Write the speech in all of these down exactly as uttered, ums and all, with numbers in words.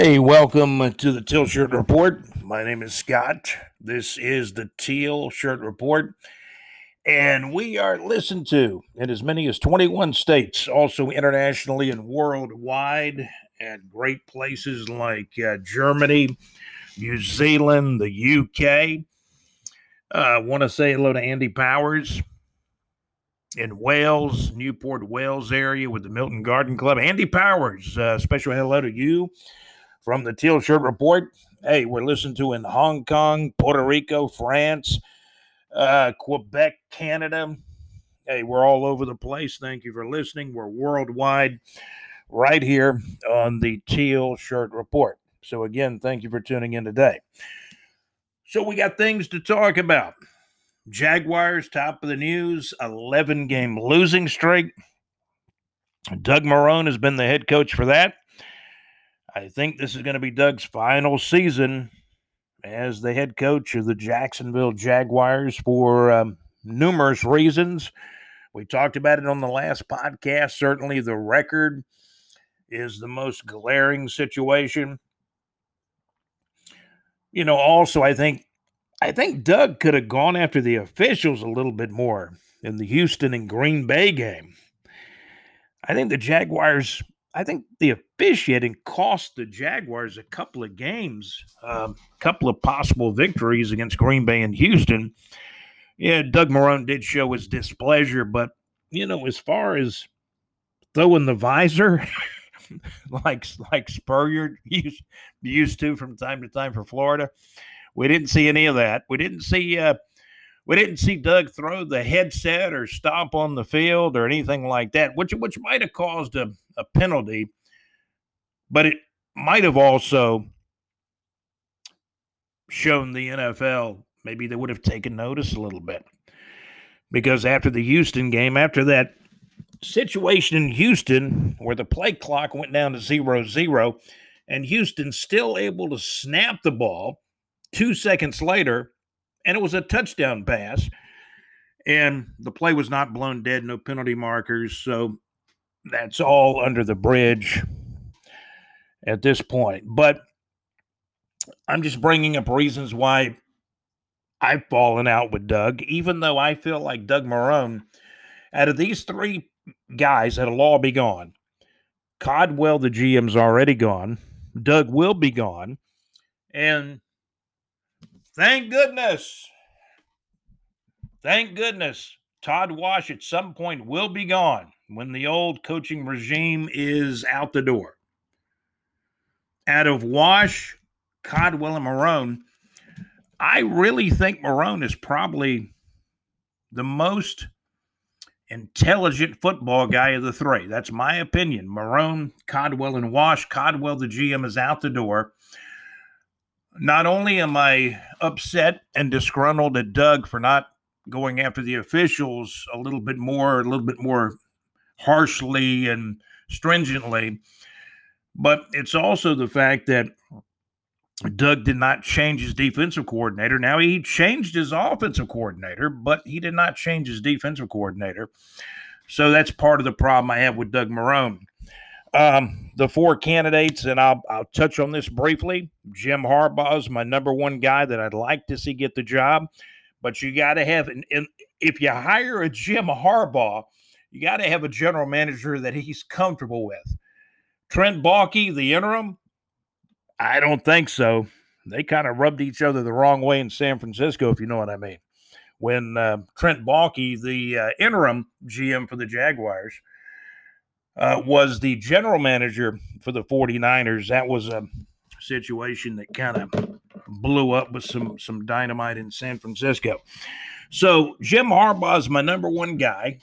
Hey, welcome to the Teal Shirt Report. My name is Scott. This is the Teal Shirt Report, and we are listened to in as many as twenty-one states, also internationally and worldwide at great places like uh, Germany, New Zealand, the U K. I uh, want to say hello to Andy Powers in Wales, Newport, Wales area with the Milton Garden Club. Andy Powers, uh, special hello to you. From the Teal Shirt Report, hey, we're listened to in Hong Kong, Puerto Rico, France, uh, Quebec, Canada. Hey, we're all over the place. Thank you for listening. We're worldwide right here on the Teal Shirt Report. So again, thank you for tuning in today. So we got things to talk about. Jaguars, top of the news, eleven-game losing streak. Doug Marrone has been the head coach for that. I think this is going to be Doug's final season as the head coach of the Jacksonville Jaguars for um, numerous reasons. We talked about it on the last podcast. Certainly the record is the most glaring situation. You know, also I think I think Doug could have gone after the officials a little bit more in the Houston and Green Bay game. I think the Jaguars I think the officiating cost the Jaguars a couple of games, um, a couple of possible victories against Green Bay and Houston. Yeah, Doug Marrone did show his displeasure, but, you know, as far as throwing the visor, like like Spurrier used, used to from time to time for Florida, we didn't see any of that. We didn't see uh, we didn't see Doug throw the headset or stomp on the field or anything like that, which which might have caused a a penalty, but it might have also shown the N F L maybe they would have taken notice a little bit, because after the Houston game, after that situation in Houston where the play clock went down to zero zero and Houston still able to snap the ball two seconds later, and it was a touchdown pass, and the play was not blown dead, no penalty markers, so that's all under the bridge at this point. But I'm just bringing up reasons why I've fallen out with Doug, even though I feel like Doug Marrone, out of these three guys that'll all be gone. Caldwell, the G M's already gone. Doug will be gone. And thank goodness, thank goodness, Todd Wash at some point will be gone. When the old coaching regime is out the door. Out of Wash, Caldwell, and Marrone, I really think Marrone is probably the most intelligent football guy of the three. That's my opinion. Marrone, Caldwell, and Wash. Caldwell, the G M, is out the door. Not only am I upset and disgruntled at Doug for not going after the officials a little bit more, a little bit more harshly and stringently, but it's also the fact that Doug did not change his defensive coordinator. Now, he changed his offensive coordinator, but he did not change his defensive coordinator. So that's part of the problem I have with Doug Marrone. Um, the four candidates, and I'll, I'll touch on this briefly. Jim Harbaugh is my number one guy that I'd like to see get the job, but you got to have, and if you hire a Jim Harbaugh, you got to have a general manager that he's comfortable with. Trent Baalke, the interim, I don't think so. They kind of rubbed each other the wrong way in San Francisco, if you know what I mean. When uh, Trent Baalke, the uh, interim G M for the Jaguars, uh, was the general manager for the forty-niners, that was a situation that kind of blew up with some, some dynamite in San Francisco. So Jim Harbaugh is my number one guy.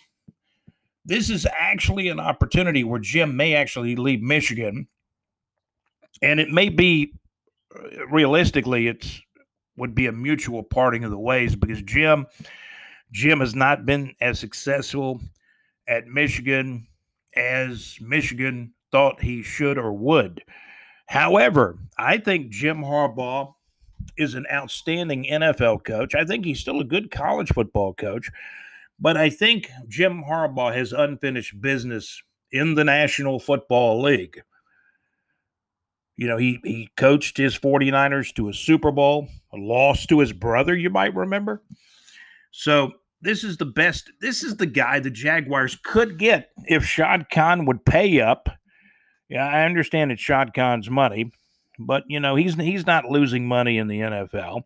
This is actually an opportunity where Jim may actually leave Michigan, and it may be, realistically, it's would be a mutual parting of the ways, because Jim, Jim has not been as successful at Michigan as Michigan thought he should or would. However, I think Jim Harbaugh is an outstanding N F L coach. I think he's still a good college football coach. But I think Jim Harbaugh has unfinished business in the National Football League. You know, he he coached his 49ers to a Super Bowl, a loss to his brother, you might remember. So this is the best. This is the guy the Jaguars could get if Shad Khan would pay up. Yeah, I understand it's Shad Khan's money, but, you know, he's he's not losing money in the N F L.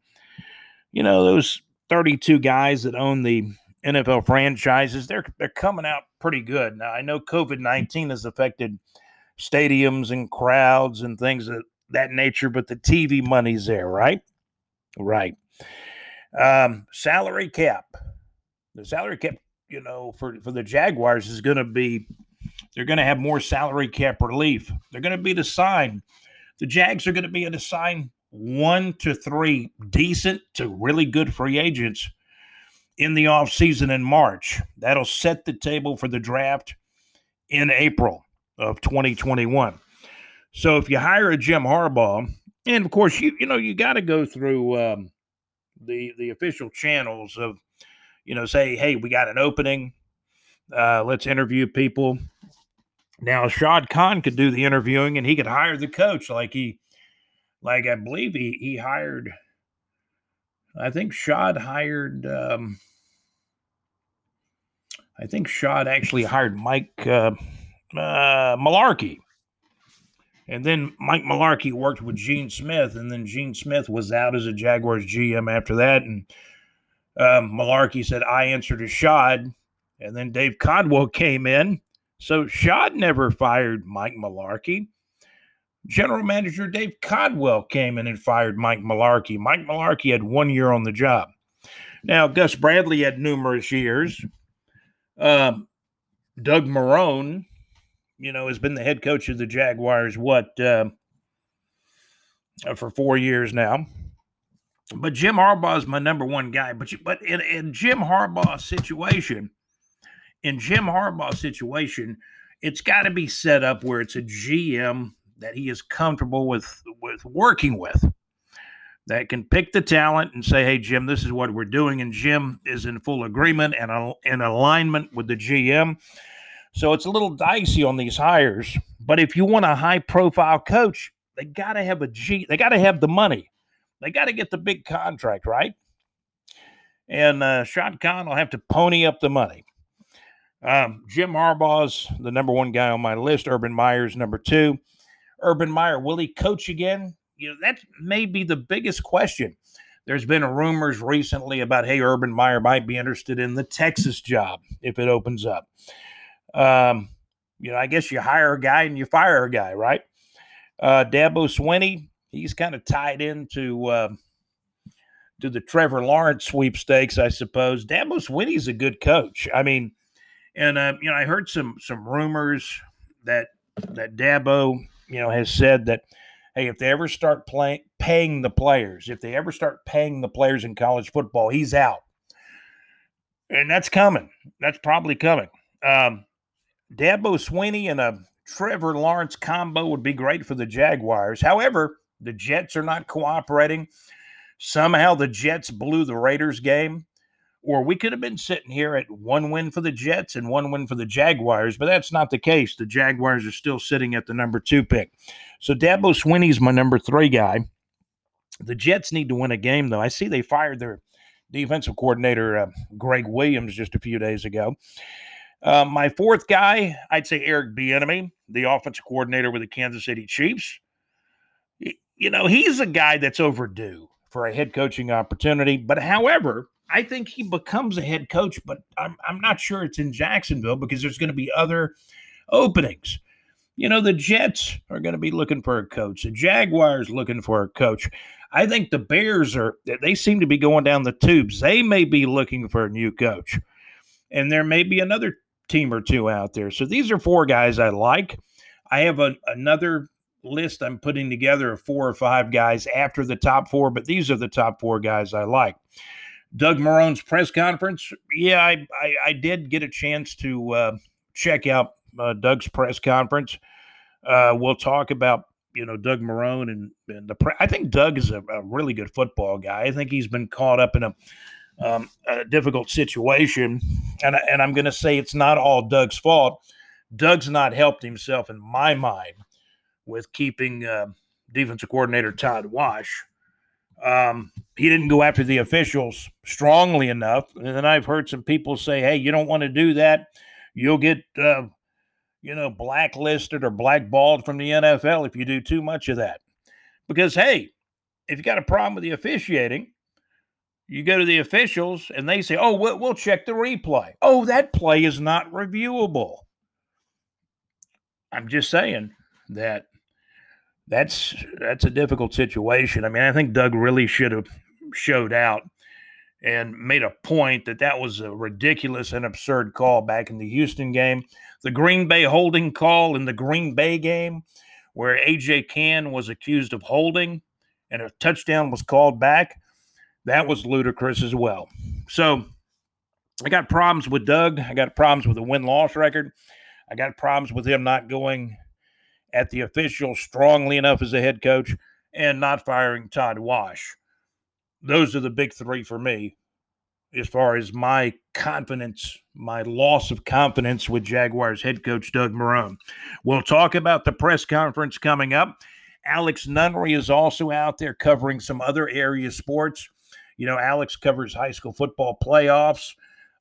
You know, those thirty-two guys that own the N F L franchises, they're they're coming out pretty good. Now, I know covid nineteen has affected stadiums and crowds and things of that nature, but the T V money's there, right? Right. Um, salary cap. The salary cap, you know, for, for the Jaguars is going to be, they're going to have more salary cap relief. They're going to be to sign. The Jags are going to be able to sign one to three decent to really good free agents in the offseason in March. That'll set the table for the draft in April of twenty twenty-one. So if you hire a Jim Harbaugh, and of course, you you know, you got to go through um, the, the official channels of, you know, say, hey, we got an opening. Uh, let's interview people. Now, Shad Khan could do the interviewing, and he could hire the coach like he, like I believe he he hired, I think Shad hired, um, I think Shad actually hired Mike uh, uh, Malarkey. And then Mike Malarkey worked with Gene Smith, and then Gene Smith was out as a Jaguars G M after that, and um, Malarkey said, I answer to Shad, and then Dave Caldwell came in. So Shad never fired Mike Malarkey. General Manager Dave Caldwell came in and fired Mike Malarkey. Mike Malarkey had one year on the job. Now, Gus Bradley had numerous years. Um, Doug Marrone, you know, has been the head coach of the Jaguars, what, uh, for four years now. But Jim Harbaugh is my number one guy. But, but in, in Jim Harbaugh's situation, in Jim Harbaugh's situation, it's got to be set up where it's a G M that he is comfortable with, with working with, that can pick the talent and say, hey, Jim, this is what we're doing. And Jim is in full agreement and al- in alignment with the G M. So it's a little dicey on these hires. But if you want a high-profile coach, they got to have a G. They got to have the money. They got to get the big contract, right? And uh, Shad Khan will have to pony up the money. Um, Jim Harbaugh's the number one guy on my list. Urban Meyer's number two. Urban Meyer, will he coach again? You know, that may be the biggest question. There's been rumors recently about, hey, Urban Meyer might be interested in the Texas job if it opens up. Um, you know, I guess you hire a guy and you fire a guy, right? Uh, Dabo Swinney, he's kind of tied into uh, to the Trevor Lawrence sweepstakes, I suppose. Dabo Swinney's a good coach. I mean, and, uh, you know, I heard some some rumors that that Dabo – you know, has said that, hey, if they ever start playing, paying the players, if they ever start paying the players in college football, he's out. And that's coming. That's probably coming. Um, Dabo Swinney and a Trevor Lawrence combo would be great for the Jaguars. However, the Jets are not cooperating. Somehow the Jets blew the Raiders game. Or we could have been sitting here at one win for the Jets and one win for the Jaguars, but that's not the case. The Jaguars are still sitting at the number two pick. So Dabo Swinney's my number three guy. The Jets need to win a game, though. I see they fired their defensive coordinator, uh, Greg Williams, just a few days ago. Uh, my fourth guy, I'd say Eric Bieniemy, the offensive coordinator with the Kansas City Chiefs. You know, he's a guy that's overdue for a head coaching opportunity, but however – I think he becomes a head coach, but I'm I'm not sure it's in Jacksonville because there's going to be other openings. You know, the Jets are going to be looking for a coach. The Jaguars looking for a coach. I think the Bears are, they seem to be going down the tubes. They may be looking for a new coach. And there may be another team or two out there. So these are four guys I like. I have a, another list I'm putting together of four or five guys after the top four, but these are the top four guys I like. Doug Marrone's press conference, yeah, I, I, I did get a chance to uh, check out uh, Doug's press conference. Uh, we'll talk about, you know, Doug Marrone and, and the pre- – I think Doug is a, a really good football guy. I think he's been caught up in a, um, a difficult situation, and, I, and I'm going to say it's not all Doug's fault. Doug's not helped himself in my mind with keeping uh, defensive coordinator Todd Wash. Um, he didn't go after the officials strongly enough. And then I've heard some people say, hey, you don't want to do that. You'll get, uh, you know, blacklisted or blackballed from the N F L if you do too much of that. Because, hey, if you got a problem with the officiating, you go to the officials and they say, oh, we'll check the replay. Oh, that play is not reviewable. I'm just saying that that's that's a difficult situation. I mean, I think Doug really should have showed out and made a point that that was a ridiculous and absurd call back in the Houston game. The Green Bay holding call in the Green Bay game where A J Cann was accused of holding and a touchdown was called back, that was ludicrous as well. So I got problems with Doug. I got problems with the win-loss record. I got problems with him not going at the officials strongly enough as a head coach and not firing Todd Wash. Those are the big three for me as far as my confidence, my loss of confidence with Jaguars head coach Doug Marrone. We'll talk about the press conference coming up. Alex Nunnery is also out there covering some other area sports. You know, Alex covers high school football playoffs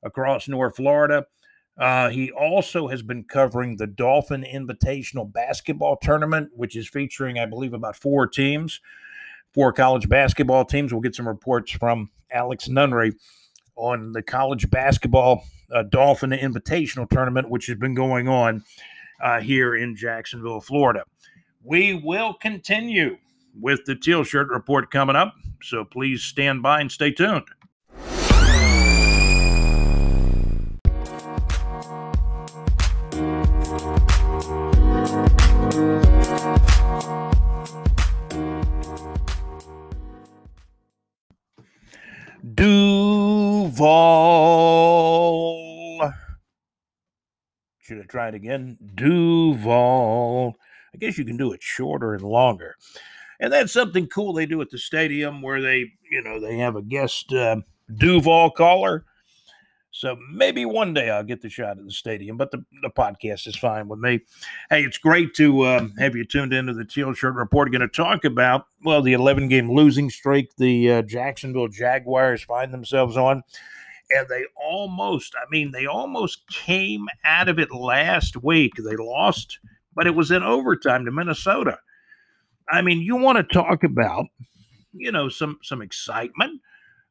across North Florida. Uh, he also has been covering the Dolphin Invitational Basketball Tournament, which is featuring, I believe, about four teams, four college basketball teams. We'll get some reports from Alex Nunnery on the college basketball uh, Dolphin Invitational Tournament, which has been going on uh, here in Jacksonville, Florida. We will continue with the Teal Shirt Report coming up, so please stand by and stay tuned. Duval. Should I try it again? Duval. I guess you can do it shorter and longer. And that's something cool they do at the stadium where they, you know, they have a guest uh, Duval caller. So maybe one day I'll get the shot at the stadium, but the, the podcast is fine with me. Hey, it's great to um, have you tuned into the Teal Shirt Report. Going to talk about, well, the eleven-game losing streak the uh, Jacksonville Jaguars find themselves on. And they almost, I mean, they almost came out of it last week. They lost, but it was in overtime to Minnesota. I mean, you want to talk about, you know, some some excitement.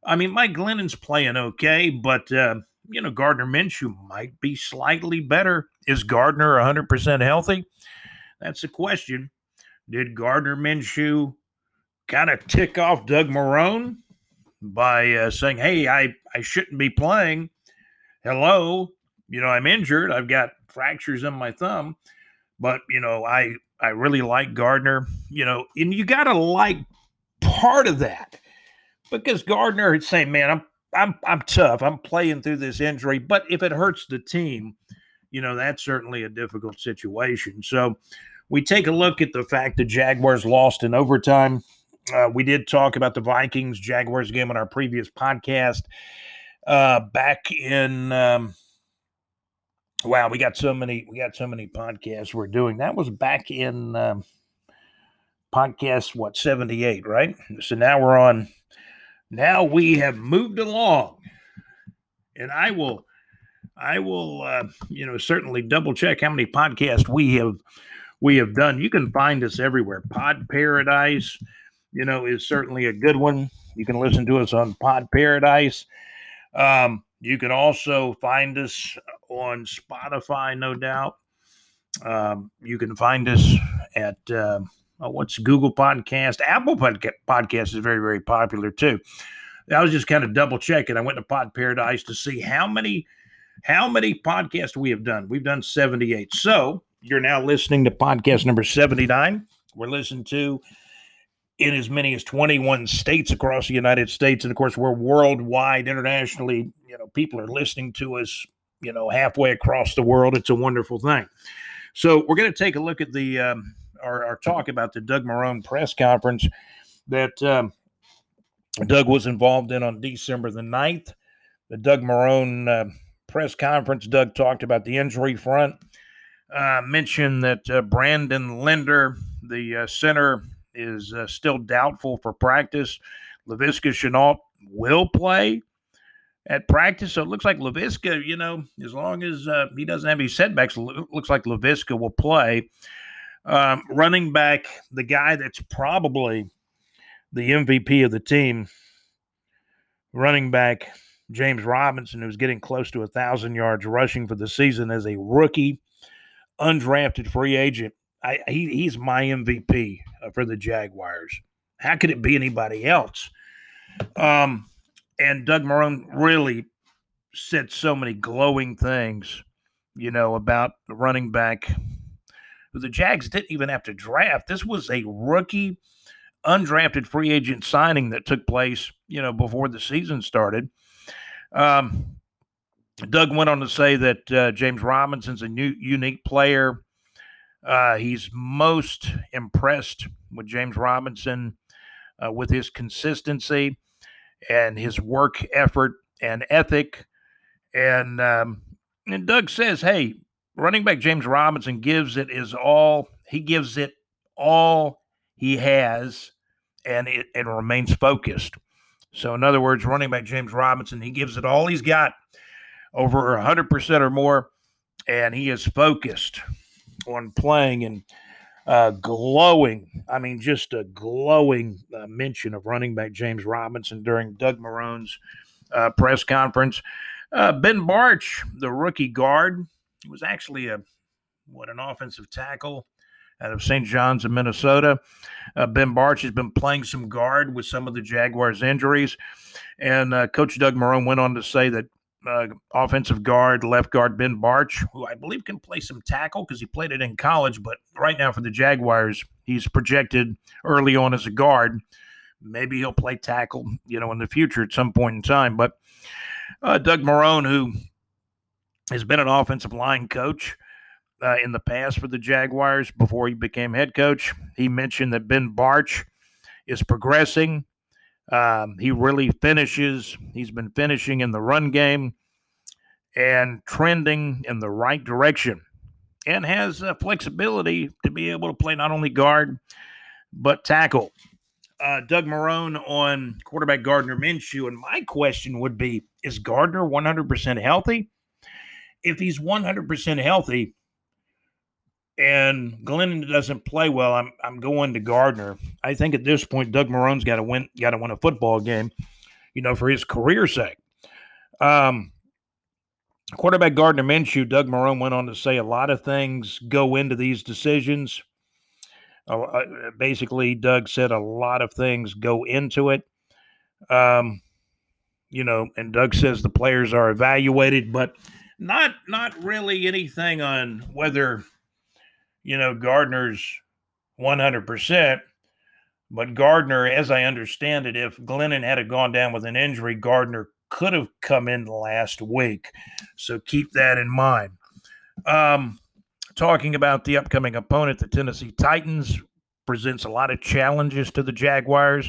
I mean, Mike Glennon's playing okay, but, uh, you know, Gardner Minshew might be slightly better. Is Gardner one hundred percent healthy? That's the question. Did Gardner Minshew kind of tick off Doug Marrone by uh, saying, hey, I, I shouldn't be playing. Hello, you know, I'm injured. I've got fractures in my thumb. But, you know, I, I really like Gardner, you know, and you got to like part of that because Gardner would say, man, I'm, I'm, I'm tough. I'm playing through this injury, but if it hurts the team, you know, that's certainly a difficult situation. So we take a look at the fact that Jaguars lost in overtime. Uh, we did talk about the Vikings Jaguars game on our previous podcast uh, back in, um, Wow, we got so many we got so many podcasts we're doing. That was back in um, podcast what seventy-eight, right? So now we're on now we have moved along. And I will I will uh, you know, certainly double check how many podcasts we have we have done. You can find us everywhere. Pod Paradise, you know, is certainly a good one. You can listen to us on Pod Paradise. Um You can also find us on Spotify, no doubt. Um, you can find us at, uh, oh, what's Google Podcast? Apple Podca- Podcast is very, very popular, too. I was just kind of double-checking. I went to Pod Paradise to see how many how many podcasts we have done. We've done seventy-eight. So you're now listening to podcast number seventy-nine. We're listening to in as many as twenty-one states across the United States. And, of course, we're worldwide, internationally. You know, people are listening to us, you know, halfway across the world. It's a wonderful thing. So we're going to take a look at the um, our, our talk about the Doug Marrone press conference that um, Doug was involved in on December the ninth. The Doug Marrone uh, press conference, Doug talked about the injury front, uh, mentioned that uh, Brandon Linder, the uh, center is uh, still doubtful for practice. Laviska Shenault will play at practice. So it looks like Laviska, you know, as long as uh, he doesn't have any setbacks, it looks like Laviska will play. Um, running back, the guy that's probably the M V P of the team, running back James Robinson, who's getting close to one thousand yards rushing for the season as a rookie, undrafted free agent. I, he, he's my M V P for the Jaguars. How could it be anybody else? Um, and Doug Marrone really said so many glowing things, you know, about the running back who the Jags didn't even have to draft. This was a rookie, undrafted free agent signing that took place, you know, before the season started. Um, Doug went on to say that uh, James Robinson's a new, unique player. Uh, he's most impressed with James Robinson, uh, with his consistency and his work effort and ethic. And, um, and Doug says, hey, running back James Robinson gives it his all. He gives it all he has, and it and remains focused. So, in other words, running back James Robinson, he gives it all he's got, over one hundred percent or more, and he is focused on playing. And uh, glowing, I mean, just a glowing uh, mention of running back James Robinson during Doug Marrone's uh, press conference. Uh, Ben Bartch, the rookie guard, was actually a what an offensive tackle out of Saint John's in Minnesota. Uh, Ben Bartch has been playing some guard with some of the Jaguars' injuries. And uh, Coach Doug Marrone went on to say that uh, offensive guard, left guard Ben Bartch, who I believe can play some tackle because he played it in college, but right now for the Jaguars, he's projected early on as a guard. Maybe he'll play tackle, you know, in the future at some point in time. But uh, Doug Marrone, who has been an offensive line coach, Uh, in the past for the Jaguars before he became head coach, he mentioned that Ben Bartch is progressing. Um, he really finishes. He's been finishing in the run game and trending in the right direction, and has uh, flexibility to be able to play not only guard but tackle. Uh, Doug Marrone on quarterback Gardner Minshew, and my question would be, is Gardner one hundred percent healthy? If he's one hundred percent healthy, and Glennon doesn't play well, I'm I'm going to Gardner. I think at this point, Doug Marrone's got to win, got to win a football game, you know, for his career's sake. Um, quarterback Gardner Minshew, Doug Marrone went on to say a lot of things go into these decisions. Uh, basically, Doug said a lot of things go into it. Um, you know, and Doug says the players are evaluated, but not not really anything on whether, you know, Gardner's one hundred percent, but Gardner, as I understand it, if Glennon had gone down with an injury, Gardner could have come in last week. So keep that in mind. Um, talking about the upcoming opponent, the Tennessee Titans presents a lot of challenges to the Jaguars,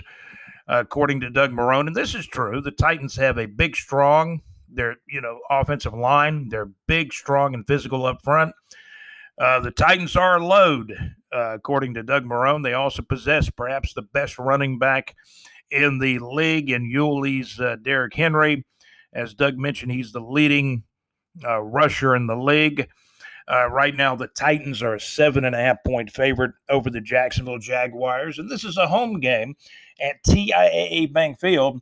uh, according to Doug Marrone. And this is true. The Titans have a big, strong, they're, you know, offensive line. They're big, strong, and physical up front. Uh, the Titans are a load, uh, according to Doug Marrone. They also possess perhaps the best running back in the league in Yulee's uh, Derrick Henry. As Doug mentioned, he's the leading uh, rusher in the league. Uh, right now, the Titans are a seven and a half point favorite over the Jacksonville Jaguars. And this is a home game at T I A A Bank Field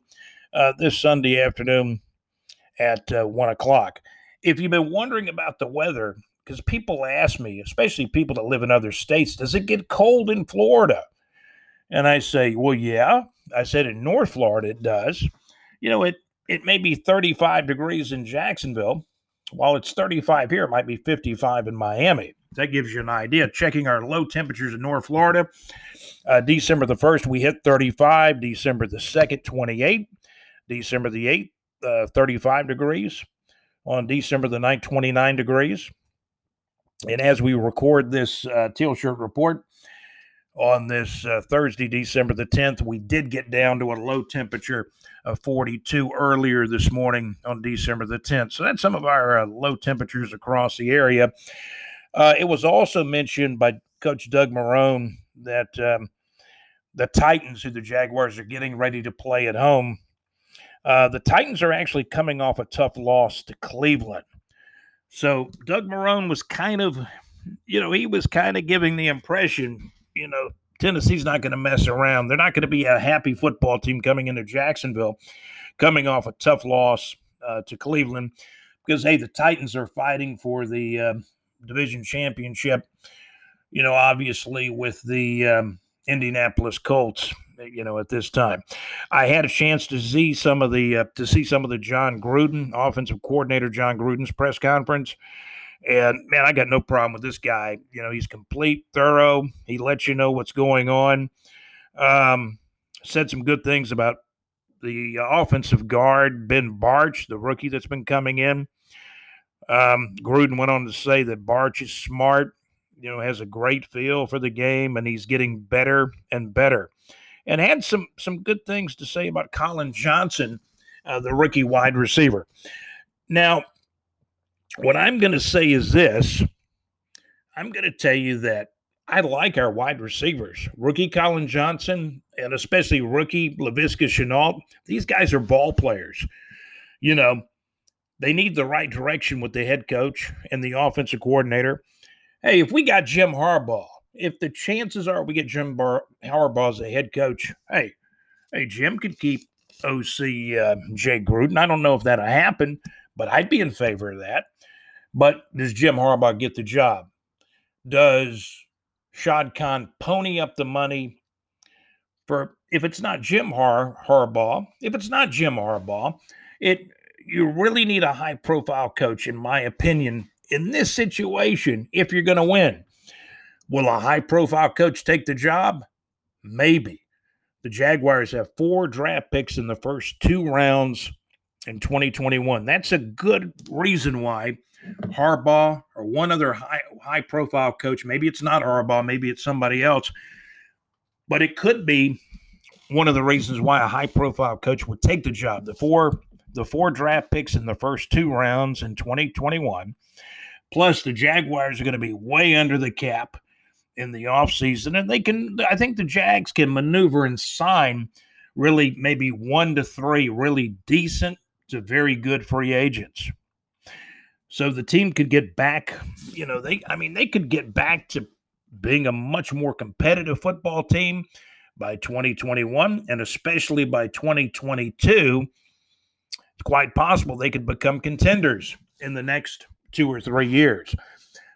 uh, this Sunday afternoon at uh, one o'clock. If you've been wondering about the weather, because people ask me, especially people that live in other states, does it get cold in Florida? And I say, well, yeah. I said in North Florida it does. You know, it it may be thirty-five degrees in Jacksonville. While it's thirty-five here, it might be fifty-five in Miami. That gives you an idea. Checking our low temperatures in North Florida, uh, December the first, we hit thirty-five. December the second, twenty-eight. December the eighth, uh, thirty-five degrees. On December the ninth, twenty-nine degrees. And as we record this uh, Teal Shirt Report on this uh, Thursday, December the tenth, we did get down to a low temperature of forty-two earlier this morning on December the tenth. So that's some of our uh, low temperatures across the area. Uh, it was also mentioned by Coach Doug Marrone that um, the Titans, who the Jaguars are getting ready to play at home. Uh, the Titans are actually coming off a tough loss to Cleveland. So Doug Marrone was kind of, you know, he was kind of giving the impression, you know, Tennessee's not going to mess around. They're not going to be a happy football team coming into Jacksonville, coming off a tough loss uh, to Cleveland, because, hey, the Titans are fighting for the uh, division championship, you know, obviously with the um, Indianapolis Colts, you know, at this time. I had a chance to see some of the uh, to see some of the John Gruden, offensive coordinator John Gruden's press conference. And, man, I got no problem with this guy. You know, he's complete, thorough. He lets you know what's going on. Um, said some good things about the offensive guard, Ben Bartch, the rookie that's been coming in. Um, Gruden went on to say that Bartch is smart, you know, has a great feel for the game, and he's getting better and better. And had some some good things to say about Colin Johnson, uh, the rookie wide receiver. Now, what I'm going to say is this. I'm going to tell you that I like our wide receivers. Rookie Colin Johnson and especially rookie Laviska Shenault, these guys are ball players. You know, they need the right direction with the head coach and the offensive coordinator. Hey, if we got Jim Harbaugh, if the chances are we get Jim Bar- Harbaugh as a head coach, hey, hey, Jim could keep O C uh, Jay Gruden. I don't know if that'll happen, but I'd be in favor of that. But does Jim Harbaugh get the job? Does Shad Khan pony up the money for, if it's not Jim Har- Harbaugh, if it's not Jim Harbaugh, it you really need a high-profile coach, in my opinion, in this situation, if you're going to win. Will a high-profile coach take the job? Maybe. The Jaguars have four draft picks in the first two rounds in twenty twenty-one. That's a good reason why Harbaugh or one other high, high-profile coach, maybe it's not Harbaugh, maybe it's somebody else, but it could be one of the reasons why a high-profile coach would take the job. The four, the four draft picks in the first two rounds in twenty twenty-one, plus the Jaguars are going to be way under the cap in the offseason, and they can, I think the Jags can maneuver and sign really maybe one to three really decent to very good free agents. So the team could get back, you know, they, I mean, they could get back to being a much more competitive football team by twenty twenty-one, and especially by twenty twenty-two, it's quite possible they could become contenders in the next two or three years.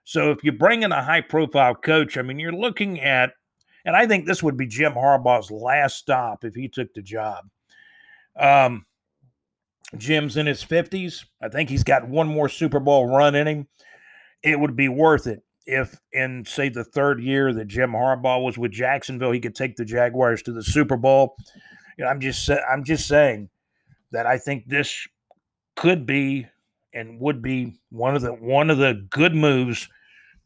So if you bring in a high-profile coach, I mean, you're looking at, and I think this would be Jim Harbaugh's last stop if he took the job. Um, Jim's in his fifties. I think he's got one more Super Bowl run in him. It would be worth it if in, say, the third year that Jim Harbaugh was with Jacksonville, he could take the Jaguars to the Super Bowl. You know, I'm just, I'm just saying that I think this could be and would be one of the one of the good moves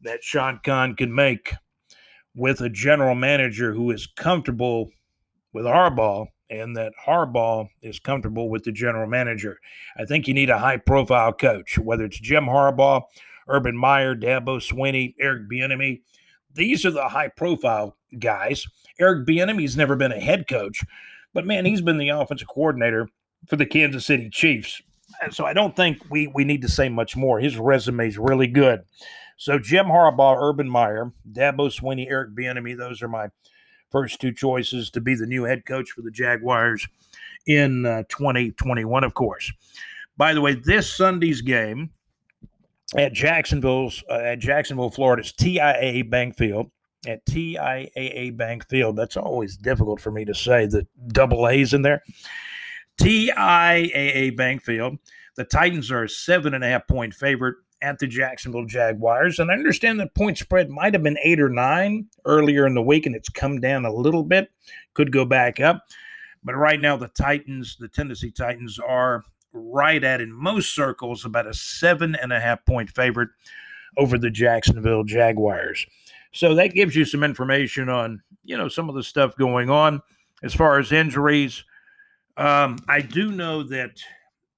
that Shad Khan could make with a general manager who is comfortable with Harbaugh, and that Harbaugh is comfortable with the general manager. I think you need a high-profile coach, whether it's Jim Harbaugh, Urban Meyer, Dabo Swinney, Eric Bieniemy. These are the high-profile guys. Eric Bieniemy's never been a head coach, but, man, he's been the offensive coordinator for the Kansas City Chiefs. So I don't think we, we need to say much more. His resume is really good. So Jim Harbaugh, Urban Meyer, Dabo Swinney, Eric Bieniemy, those are my first two choices to be the new head coach for the Jaguars in uh, twenty twenty-one, of course. By the way, this Sunday's game at Jacksonville's uh, at Jacksonville, Florida's T I A A Bank Field, at T I A A Bank Field. That's always difficult for me to say, the double A's in there. T I A A Bank Field. The Titans are a seven and a half point favorite at the Jacksonville Jaguars. And I understand the point spread might have been eight or nine earlier in the week, and it's come down a little bit. Could go back up. But right now, the Titans, the Tennessee Titans, are right at, in most circles, about a seven and a half point favorite over the Jacksonville Jaguars. So that gives you some information on, you know, some of the stuff going on as far as injuries. Um, I do know that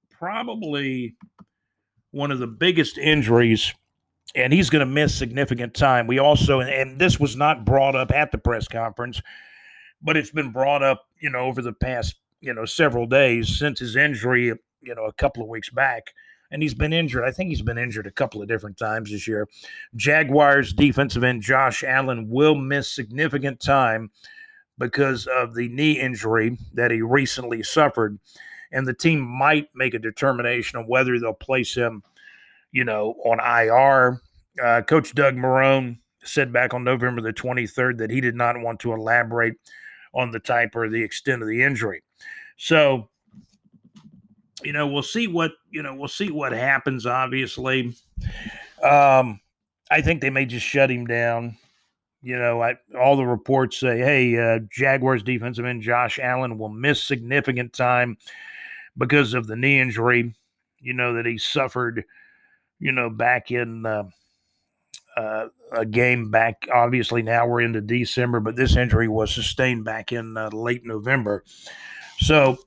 probably one of the biggest injuries, and he's going to miss significant time. We also, and this was not brought up at the press conference, but it's been brought up, you know, over the past, you know, several days since his injury, you know, a couple of weeks back. And he's been injured. I think he's been injured a couple of different times this year. Jaguars defensive end Josh Allen will miss significant time because of the knee injury that he recently suffered. And the team might make a determination on whether they'll place him, you know, on I R. Uh, Coach Doug Marrone said back on November the twenty-third that he did not want to elaborate on the type or the extent of the injury. So, you know, we'll see what, you know, we'll see what happens, obviously. Um, I think they may just shut him down. You know, I, all the reports say, hey, uh, Jaguars defensive end Josh Allen will miss significant time because of the knee injury, you know, that he suffered, you know, back in uh, uh, a game back. Obviously, now we're into December, but this injury was sustained back in uh, late November. So,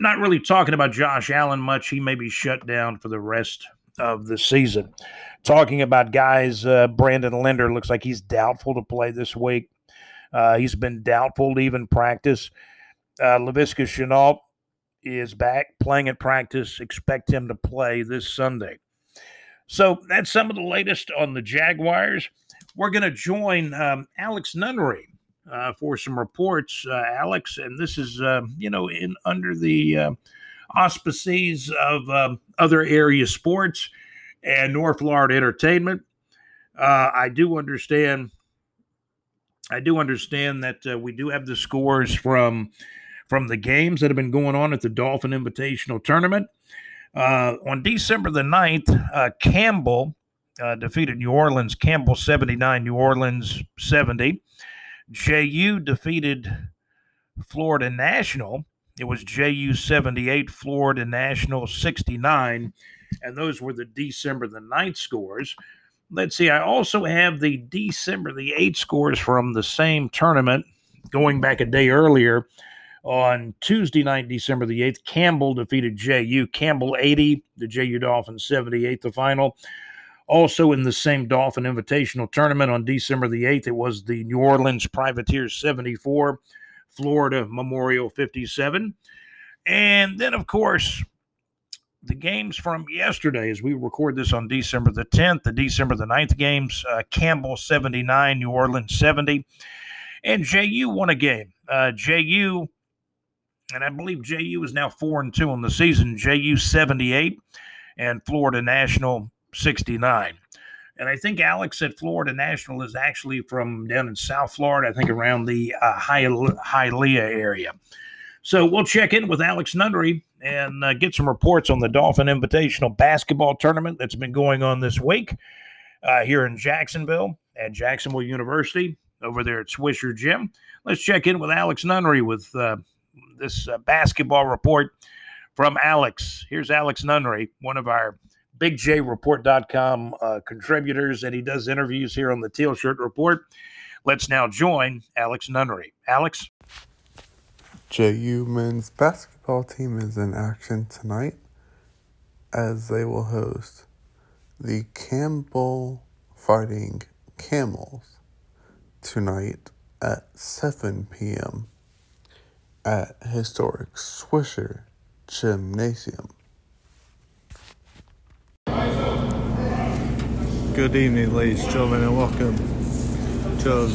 not really talking about Josh Allen much. He may be shut down for the rest of the season. Talking about guys, uh, Brandon Linder looks like he's doubtful to play this week. Uh, he's been doubtful to even practice. Uh, Laviska Shenault is back playing at practice. Expect him to play this Sunday. So that's some of the latest on the Jaguars. We're going to join um, Alex Nunnery uh, for some reports, uh, Alex. And this is, uh, you know, in under the uh, auspices of um, other area sports and North Florida entertainment. Uh, I do understand. I do understand that uh, we do have the scores from from the games that have been going on at the Dolphin Invitational Tournament. Uh, on December the ninth, uh, Campbell uh, defeated New Orleans. Campbell seventy-nine, New Orleans seventy. J U defeated Florida National. It was J U seventy-eight, Florida National sixty-nine, and those were the December the ninth scores. Let's see, I also have the December the eighth scores from the same tournament going back a day earlier. On Tuesday night, December the eighth, Campbell defeated J U. Campbell eighty, the J U Dolphins seventy-eight, the final. Also in the same Dolphin Invitational Tournament on December the eighth, it was the New Orleans Privateers seventy-four, Florida Memorial fifty-seven. And then, of course, the games from yesterday, as we record this on December the tenth, the December the ninth games, uh, Campbell seventy-nine, New Orleans seventy. And J U won a game. Uh, J U, and I believe J U is now four and two on the season, J U seventy-eight and Florida National sixty-nine. And I think Alex said Florida National is actually from down in South Florida, I think around the uh, Hialeah area. So we'll check in with Alex Nunnery and uh, get some reports on the Dolphin Invitational Basketball Tournament that's been going on this week uh, here in Jacksonville at Jacksonville University over there at Swisher Gym. Let's check in with Alex Nunnery with uh, this uh, basketball report from Alex. Here's Alex Nunnery, one of our Big J Report dot com uh, contributors, and he does interviews here on the Teal Shirt Report. Let's now join Alex Nunnery. Alex? J U men's basketball team is in action tonight as they will host the Campbell Fighting Camels tonight at seven p.m. at historic Swisher Gymnasium. Good evening, ladies and gentlemen, and welcome to,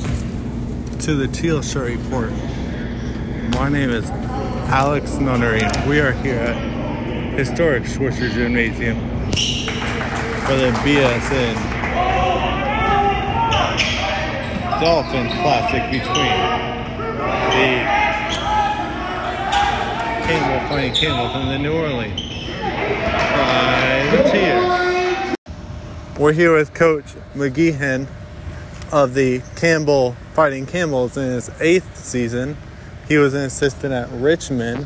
to the Teal Shirt Report. My name is Alex Nunnery. We are here at historic Swisher Gymnasium for the B S N Dolphin Classic between the Campbell Fighting Camels in the New Orleans Privateers. We're here with Coach McGeehan of the Campbell Fighting Camels in his eighth season. He was an assistant at Richmond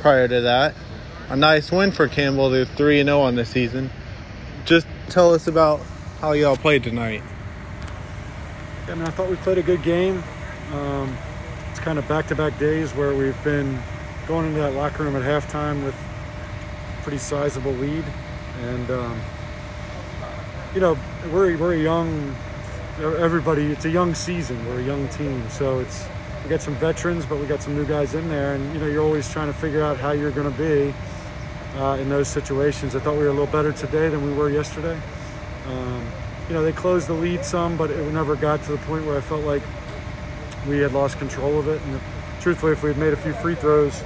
prior to that. A nice win for Campbell. They're three and oh on the season. Just tell us about how y'all played tonight. Yeah, I mean, I thought we played a good game. Um, it's kind of back-to-back days where we've been going into that locker room at halftime with a pretty sizable lead. And, um, you know, we're, we're a young, everybody, it's a young season. We're a young team. So it's we got some veterans, but we got some new guys in there, and you know, you're always trying to figure out how you're going to be uh, in those situations. I thought we were a little better today than we were yesterday. Um, you know, they closed the lead some, but it never got to the point where I felt like we had lost control of it. And truthfully, if we had made a few free throws,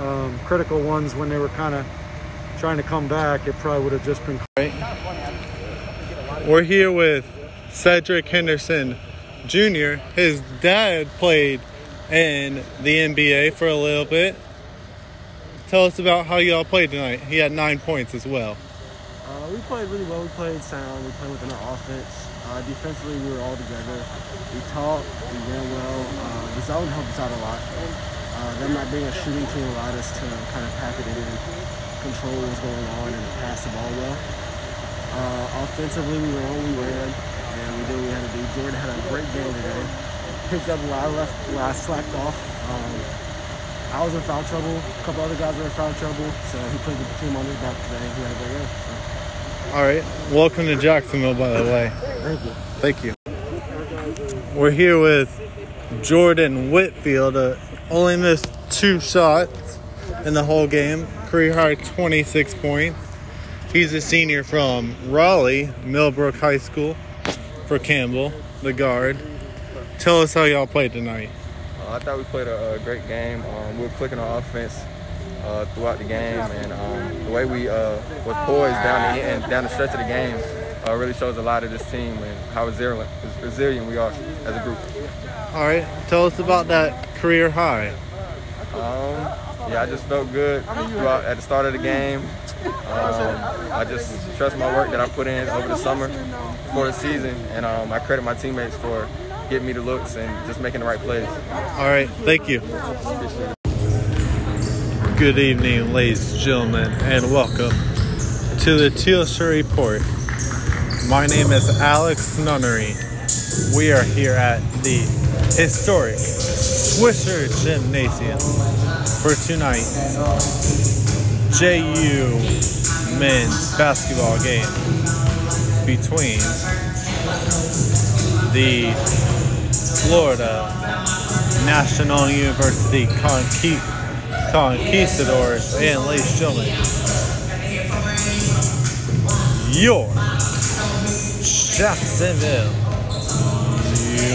um, critical ones when they were kind of trying to come back, it probably would have just been great. We're here with Cedric Henderson Junior His dad played in the N B A for a little bit. Tell us about how y'all played tonight. He had nine points as well. Uh, we played really well. We played sound. We played within our offense. Uh, defensively, we were all together. We talked. We ran well. Uh, the zone helped us out a lot. Uh, them not being a shooting team allowed us to kind of pack it in, control what was going on, and pass the ball well. Uh, offensively, we ran. We ran. And we did what we had to do. Jordan had a great game today. Picked up where I left, where I slacked off. Um, I was in foul trouble. A couple other guys were in foul trouble. So he played the team on his back today. He had a great game. So. All right. Welcome to Jacksonville, by the way. Thank you. Thank you. We're here with Jordan Whitfield. Uh, only missed two shots in the whole game. Career high twenty-six points. He's a senior from Raleigh, Millbrook High School. For Campbell, the guard, tell us how y'all played tonight. Uh, I thought we played a, a great game. Um, we were clicking on offense uh, throughout the game, and um, the way we uh, was poised down the end, down the stretch of the game uh, really shows a lot of this team and how resilient, resilient we are as a group. All right, tell us about that career high. Um, yeah, I just felt good throughout, at the start of the game. Um, I just trust my work that I put in over the summer for the season, and um, I credit my teammates for getting me the looks and just making the right plays. All right, thank you. Good evening, ladies and gentlemen, and welcome to the Teal Shirt Report. My name is Alex Nunnery. We are here at the historic Swisher Gymnasium for tonight's J U men's basketball game between the Florida National University Conqu- Conquistadors and, ladies and gentlemen, your Jacksonville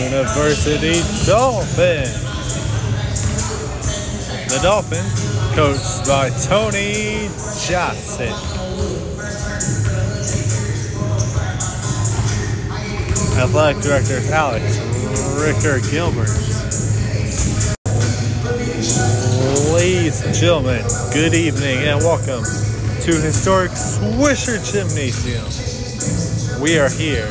University Dolphins. The Dolphins, coached by Tony Johnson. Athletic director Alex Ricker Gilbert. Ladies and gentlemen, good evening and welcome to historic Swisher Gymnasium. We are here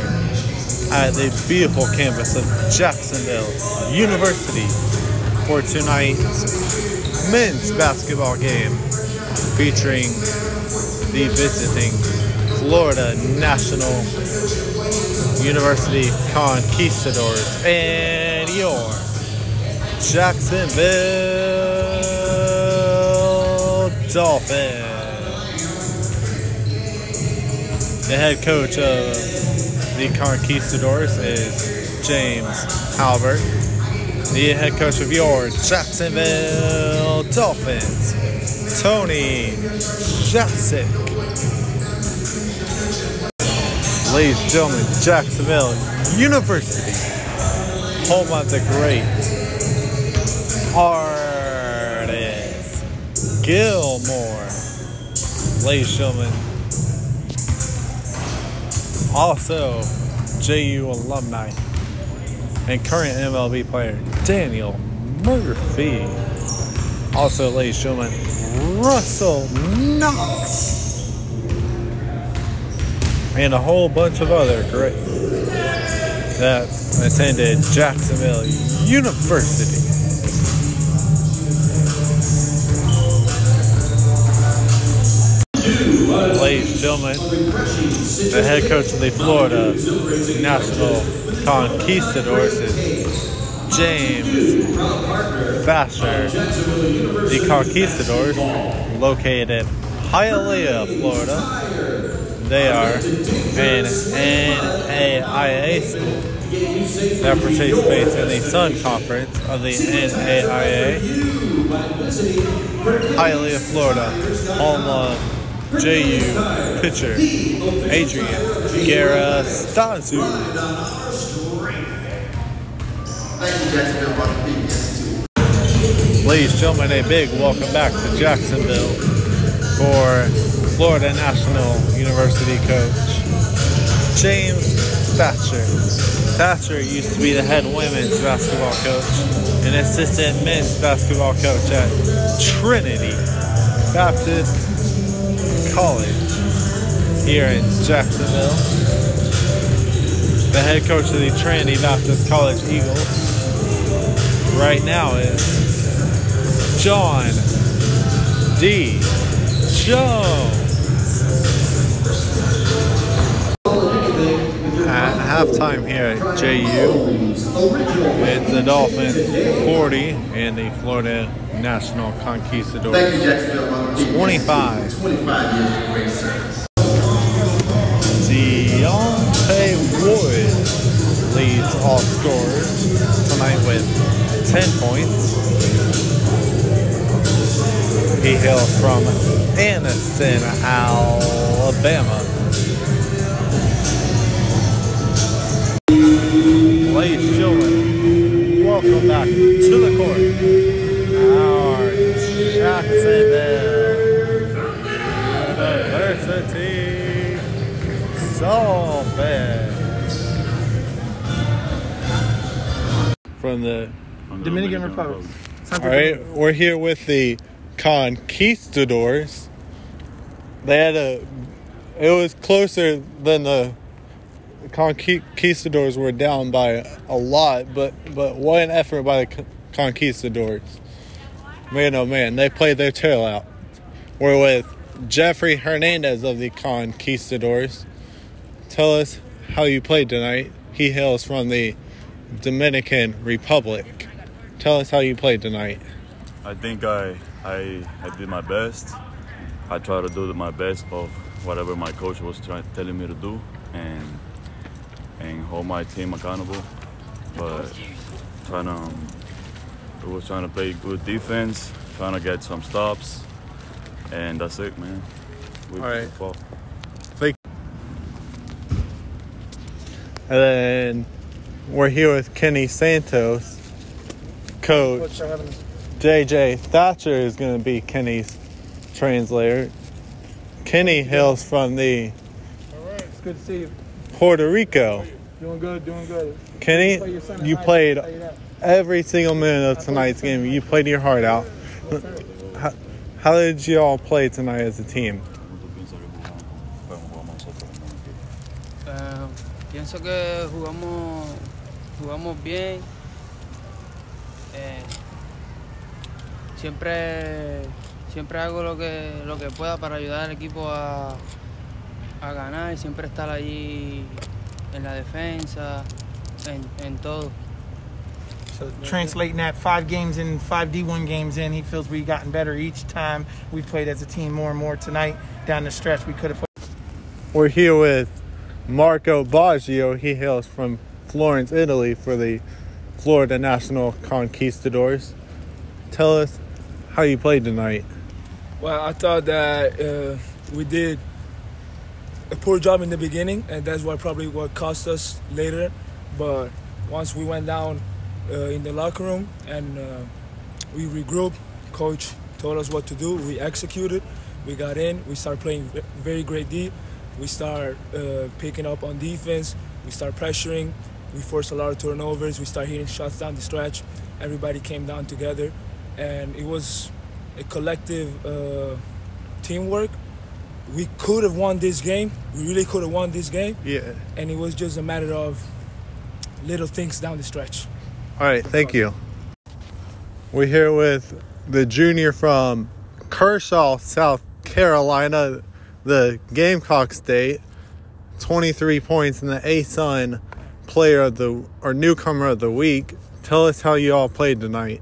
at the beautiful campus of Jacksonville University for tonight's men's basketball game featuring the visiting Florida National University Conquistadors and your Jacksonville Dolphins. The head coach of the Conquistadors is James Halbert. The head coach of your Jacksonville Dolphins, Tony Jackson. Ladies and gentlemen, Jacksonville University, home of the great artist Gilmore. Ladies and gentlemen, also J U alumni and current M L B player Daniel Murphy. Also, ladies and gentlemen, Russell Knox. And a whole bunch of other great that attended Jacksonville University. Ladies and gentlemen, the head coach of the Florida National Conquistadors is James Basher. The Conquistadors, located in Hialeah, Florida, they are an N A I A school. that participates in the Sun Conference of the N A I A. Hialeah, Florida, home of J U pitcher Adrian Garastazzu. Ladies and gentlemen, a big welcome back to Jacksonville for Florida National University coach James Thatcher. Thatcher used to be the head women's basketball coach and assistant men's basketball coach at Trinity Baptist College here in Jacksonville. The head coach of the Trinity Baptist College Eagles right now is John D. Jones. Halftime here at J U, it's the Dolphins forty and the Florida National Conquistadors twenty-five. Deontay Wood leads all scorers tonight with ten points. He hails from Anniston, Alabama. Ladies children, welcome back to the court. Our Jacksonville University Dolphins from the Dominican Republic. All right, we're here with the Conquistadors. They had a. It was closer than the. Conquistadors were down by a lot, but, but what an effort by the Conquistadors. Man, oh man, they played their tail out. We're with Jeffrey Hernandez of the Conquistadors. Tell us how you played tonight. He hails from the Dominican Republic. Tell us how you played tonight. I think I I, I did my best. I tried to do my best of whatever my coach was trying, telling me to do, and and hold my team accountable, but trying to, um, we was trying to play good defense, trying to get some stops, and that's it, man. We All right. Football. Thank you. And then we're here with Kenny Santos, coach. J J Thatcher is going to be Kenny's translator. Kenny hails from the. All right, it's good to see you. Puerto Rico. Doing good, doing good. Kenny, you, play you played every single minute of tonight's game. You played your heart out. How, how did you all play tonight as a team? Uh, pienso que jugamos, jugamos bien. Eh, siempre, siempre hago lo que, lo que pueda para ayudar al equipo a. A ganar y siempre estar allí en la defensa, en, en todo. So translating that, five games in, five D one games in, he feels we've gotten better each time we've played as a team more and more tonight. Down the stretch, we could have played. We're here with Marco Baggio. He hails from Florence, Italy for the Florida National Conquistadors. Tell us how you played tonight. Well, I thought that uh, we did a poor job in the beginning, and that's what probably what cost us later. But once we went down uh, in the locker room and uh, we regrouped, coach told us what to do. We executed. We got in. We started playing very great D. We started uh, picking up on defense. We started pressuring. We forced a lot of turnovers. We started hitting shots down the stretch. Everybody came down together, and it was a collective uh, teamwork. We could have won this game. We really could have won this game. Yeah. And it was just a matter of little things down the stretch. All right. Thank you. We're here with the junior from Kershaw, South Carolina, the Gamecock State. twenty-three points in the A S U N player of the, or newcomer of the week. Tell us how you all played tonight.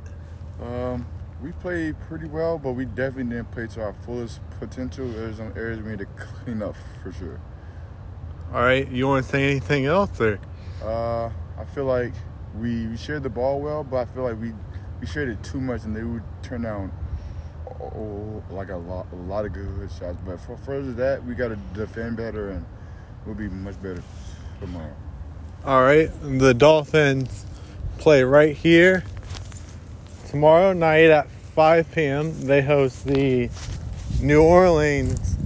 Um. We played pretty well, but we definitely didn't play to our fullest potential. There's some areas we need to clean up for sure. All right, you want to say anything else, or? Uh, I I feel like we, we shared the ball well, but I feel like we, we shared it too much, and they would turn down oh, like a lot a lot of good shots. But for further that, we got to defend better, and we'll be much better tomorrow. All right, the Dolphins play right here tomorrow night at five p.m. They host the New Orleans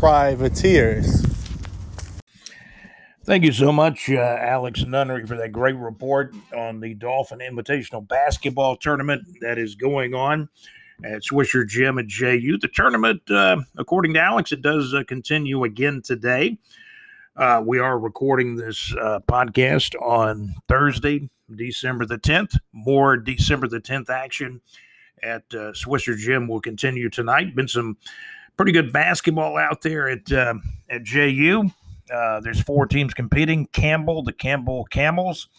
Privateers. Thank you so much, uh, Alex Nunnery, for that great report on the Dolphin Invitational Basketball Tournament that is going on at Swisher Gym at J U. The tournament, uh, according to Alex, it does uh, continue again today. Uh, we are recording this uh, podcast on Thursday, December the tenth. More December the tenth action at uh, Swisher Gym will continue tonight. Been some pretty good basketball out there at uh, at J U. Uh, there's four teams competing: Campbell, the Campbell Camels,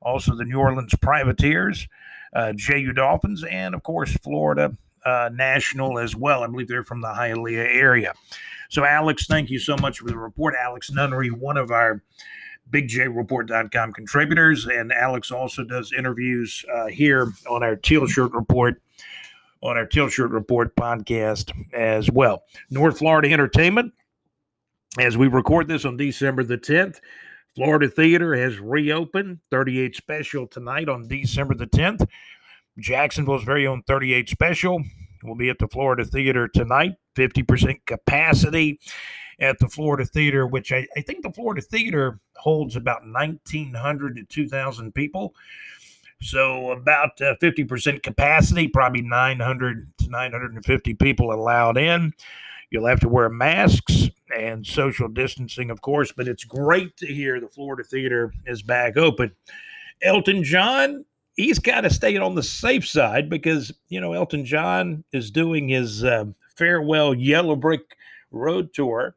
also the New Orleans Privateers, uh, J U Dolphins, and, of course, Florida uh, National as well. I believe they're from the Hialeah area. So, Alex, thank you so much for the report. Alex Nunnery, one of our Big J Report dot com contributors, and Alex also does interviews uh, here on our Teal Shirt Report. on our Teal Shirt Report podcast as well. North Florida Entertainment, as we record this on December the tenth, Florida Theater has reopened. thirty-eight Special tonight on December the tenth. Jacksonville's very own thirty-eight Special will be at the Florida Theater tonight, fifty percent capacity at the Florida Theater, which I, I think the Florida Theater holds about nineteen hundred to two thousand people. So about uh, fifty percent capacity, probably nine hundred to nine hundred fifty people allowed in. You'll have to wear masks and social distancing, of course, but it's great to hear the Florida Theater is back open. Elton John, he's got to stay on the safe side because, you know, Elton John is doing his uh, farewell Yellow Brick Road tour.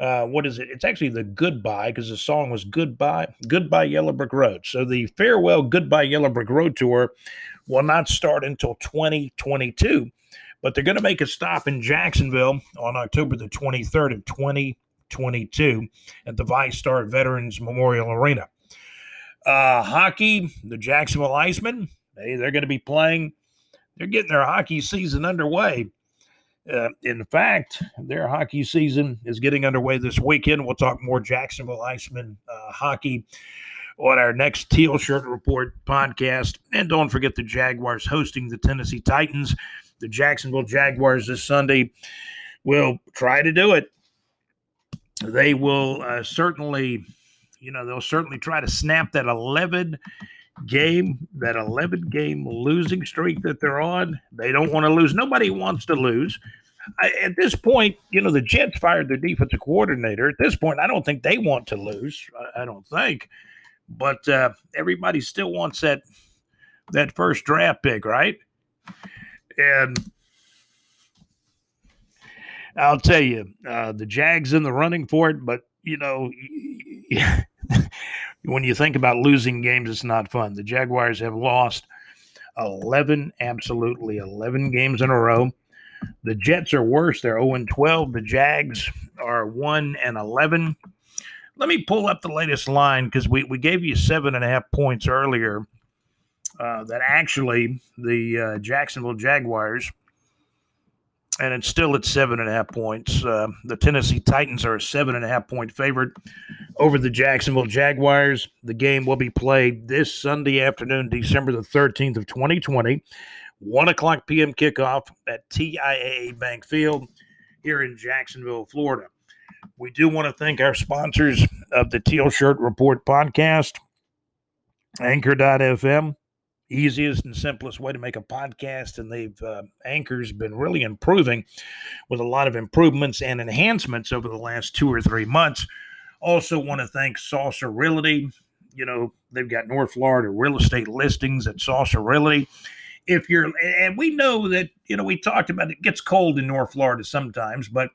Uh, what is it? It's actually the Goodbye, because the song was Goodbye, Goodbye Yellow Brick Road. So the Farewell Goodbye Yellow Brick Road tour will not start until twenty twenty-two, but they're going to make a stop in Jacksonville on October the twenty-third of twenty twenty-two at the Vice Star Veterans Memorial Arena. Uh, hockey, the Jacksonville Icemen, they, they're going to be playing. They're getting their hockey season underway. Uh, in fact, their hockey season is getting underway this weekend. We'll talk more Jacksonville Icemen uh, hockey on our next Teal Shirt Report podcast. And don't forget the Jaguars hosting the Tennessee Titans. The Jacksonville Jaguars this Sunday will try to do it. They will uh, certainly, you know, they'll certainly try to snap that eleven game, that eleven game losing streak that they're on. They don't want to lose. Nobody wants to lose. I, at this point, you know, the Jets fired their defensive coordinator. At this point, I don't think they want to lose. I, I don't think. But uh, everybody still wants that that first draft pick, right? And I'll tell you, uh, the Jags in the running for it, but, you know, when you think about losing games, it's not fun. The Jaguars have lost eleven, absolutely eleven games in a row. The Jets are worse. They're oh and twelve. The Jags are one and eleven. Let me pull up the latest line because we, we gave you seven and a half points earlier uh, that actually the uh, Jacksonville Jaguars, and it's still at seven and a half points. Uh, the Tennessee Titans are a seven and a half point favorite over the Jacksonville Jaguars. The game will be played this Sunday afternoon, December the thirteenth of twenty twenty, one o'clock p.m. kickoff at T I A A Bank Field here in Jacksonville, Florida. We do want to thank our sponsors of the Teal Shirt Report podcast, Anchor dot f m. Easiest and simplest way to make a podcast, and they've uh, Anchor's been really improving with a lot of improvements and enhancements over the last two or three months. Also want to thank Saucer Realty. You know, they've got North Florida real estate listings at Saucer Realty. If you're, and we know that, you know, we talked about it, it gets cold in North Florida sometimes, but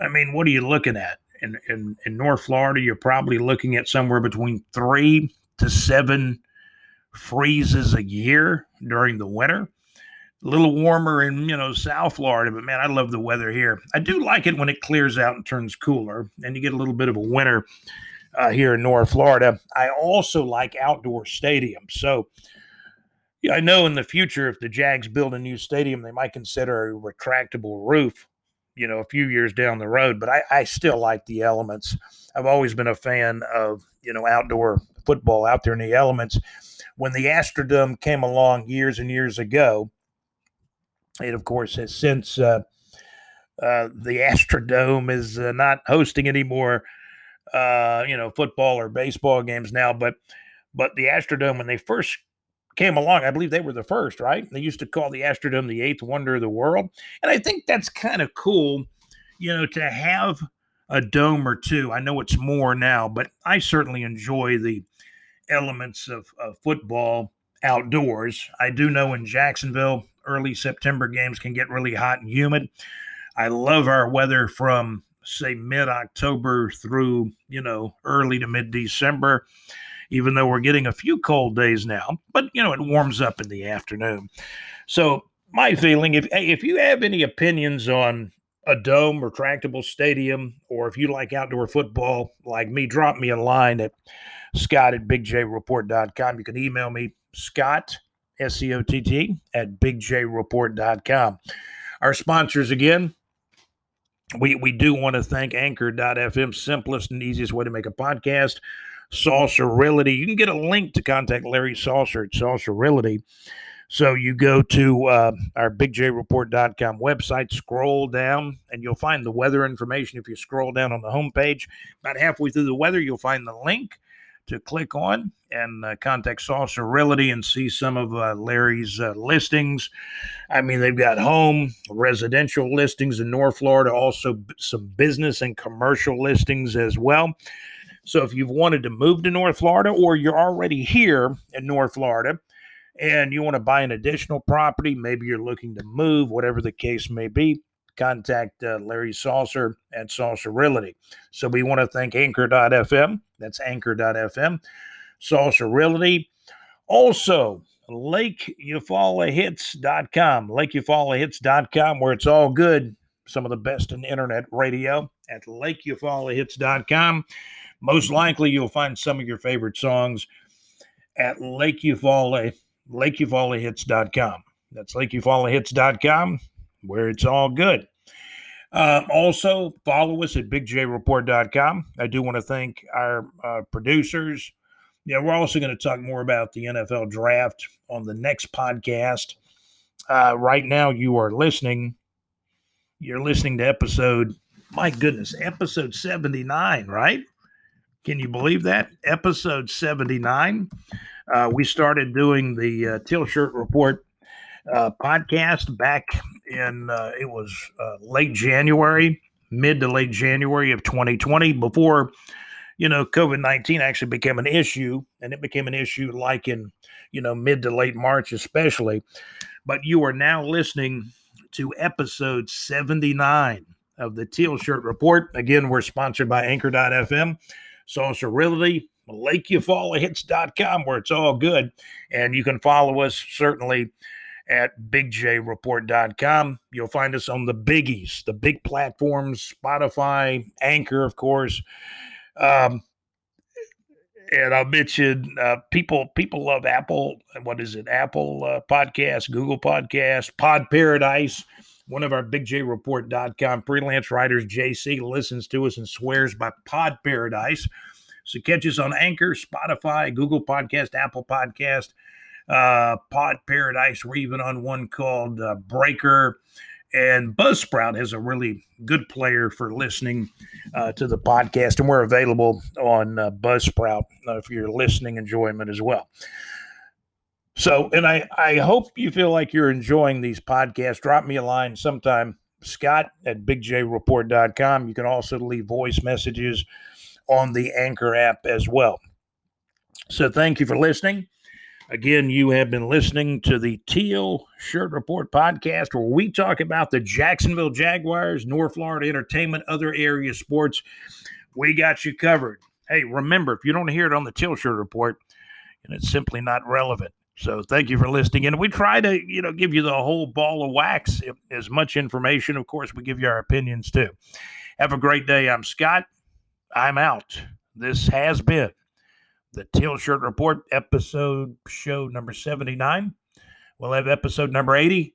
I mean, what are you looking at? In, in, in North Florida, you're probably looking at somewhere between three to seven freezes a year during the winter. A little warmer in, you know, South Florida, but man, I love the weather here. I do like it when it clears out and turns cooler and you get a little bit of a winter uh, here in North Florida. I also like outdoor stadiums. So yeah, I know in the future, if the Jags build a new stadium, they might consider a retractable roof, you know, a few years down the road. But I, I still like the elements. I've always been a fan of, you know, outdoor football out there in the elements. When the Astrodome came along years and years ago, it, of course, has since uh, uh, the Astrodome is uh, not hosting anymore, uh, you know, football or baseball games now. But but the Astrodome, when they first came along, I believe they were the first, right? They used to call the Astrodome the eighth wonder of the world. And I think that's kind of cool, you know, to have a dome or two. I know it's more now, but I certainly enjoy the elements of, of football outdoors. I do know in Jacksonville, early September games can get really hot and humid. I love our weather from, say, mid-October through, you know, early to mid-December, even though we're getting a few cold days now. But, you know, it warms up in the afternoon. So my feeling, if if you have any opinions on a dome, retractable stadium, or if you like outdoor football like me, drop me a line at Scott at Big J Report dot com. You can email me, Scott, S C O T T, at Big J Report dot com. Our sponsors again, we, we do want to thank Anchor dot F M, simplest and easiest way to make a podcast. Saucer Realty. You can get a link to contact Larry Saucer at Saucer Realty. So you go to uh, our Big J Report dot com website, scroll down, and you'll find the weather information. If you scroll down on the homepage, about halfway through the weather, you'll find the link to click on and uh, contact Saucer Realty and see some of uh, Larry's uh, listings. I mean, they've got home, residential listings in North Florida, also b- some business and commercial listings as well. So if you've wanted to move to North Florida or you're already here in North Florida and you want to buy an additional property, maybe you're looking to move, whatever the case may be, contact uh, Larry Saucer at Saucer Realty. So we want to thank Anchor dot F M. That's Anchor dot F M. Saucer Realty. Also, Lake Eufaula Hits dot com. Lake Eufaula Hits dot com, where it's all good. Some of the best in internet radio at Lake Eufaula Hits dot com. Most likely, you'll find some of your favorite songs at Lake Eufaula. Lake Eufaula Hits dot com. That's Lake Eufaula Hits dot com, where it's all good. Uh, also, follow us at Big J Report dot com. I do want to thank our uh, producers. Yeah, we're also going to talk more about the N F L draft on the next podcast. Uh, right now, you are listening. You're listening to episode, my goodness, episode seventy-nine, right? Can you believe that? Episode seventy-nine. Uh, we started doing the uh, Teal Shirt Report uh, podcast back in, uh, it was uh, late January, mid to late January of twenty twenty, before, you know, COVID nineteen actually became an issue, and it became an issue like in, you know, mid to late March especially. But you are now listening to episode seventy-nine of the Teal Shirt Report. Again, we're sponsored by Anchor dot F M. Saucer Realty, Lake Eufaula Hits dot com, where it's all good. And you can follow us certainly at Big J Report dot com. You'll find us on the biggies, the big platforms, Spotify, Anchor, of course. Um, and I'll mention uh, people people love Apple. What is it? Apple uh, Podcast, Google Podcast, Pod Paradise. One of our Big J Report dot com freelance writers, J C, listens to us and swears by Pod Paradise. So catch us on Anchor, Spotify, Google Podcast, Apple Podcast, uh, Pod Paradise. We're even on one called uh, Breaker. And Buzzsprout has a really good player for listening uh, to the podcast. And we're available on uh, Buzzsprout uh, for your listening enjoyment as well. So, and I, I hope you feel like you're enjoying these podcasts. Drop me a line sometime, Scott at Big J Report dot com. You can also leave voice messages on the Anchor app as well. So thank you for listening. Again, you have been listening to the Teal Shirt Report podcast, where we talk about the Jacksonville Jaguars, North Florida entertainment, other area sports. We got you covered. Hey, remember, if you don't hear it on the Teal Shirt Report, and it's simply not relevant. So thank you for listening. And we try to, you know, give you the whole ball of wax, as much information. Of course, we give you our opinions too. Have a great day. I'm Scott. I'm out. This has been the Teal Shirt Report episode show number seventy-nine. We'll have episode number eighty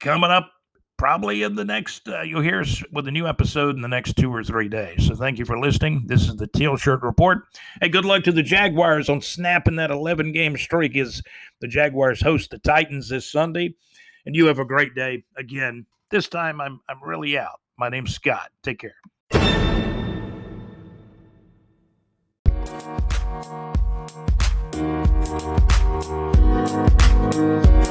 coming up probably in the next, uh, you'll hear us with a new episode in the next two or three days. So thank you for listening. This is the Teal Shirt Report. Hey, good luck to the Jaguars on snapping that eleven-game streak as the Jaguars host the Titans this Sunday. And you have a great day. Again, this time I'm I'm really out. My name's Scott. Take care. We'll be right back.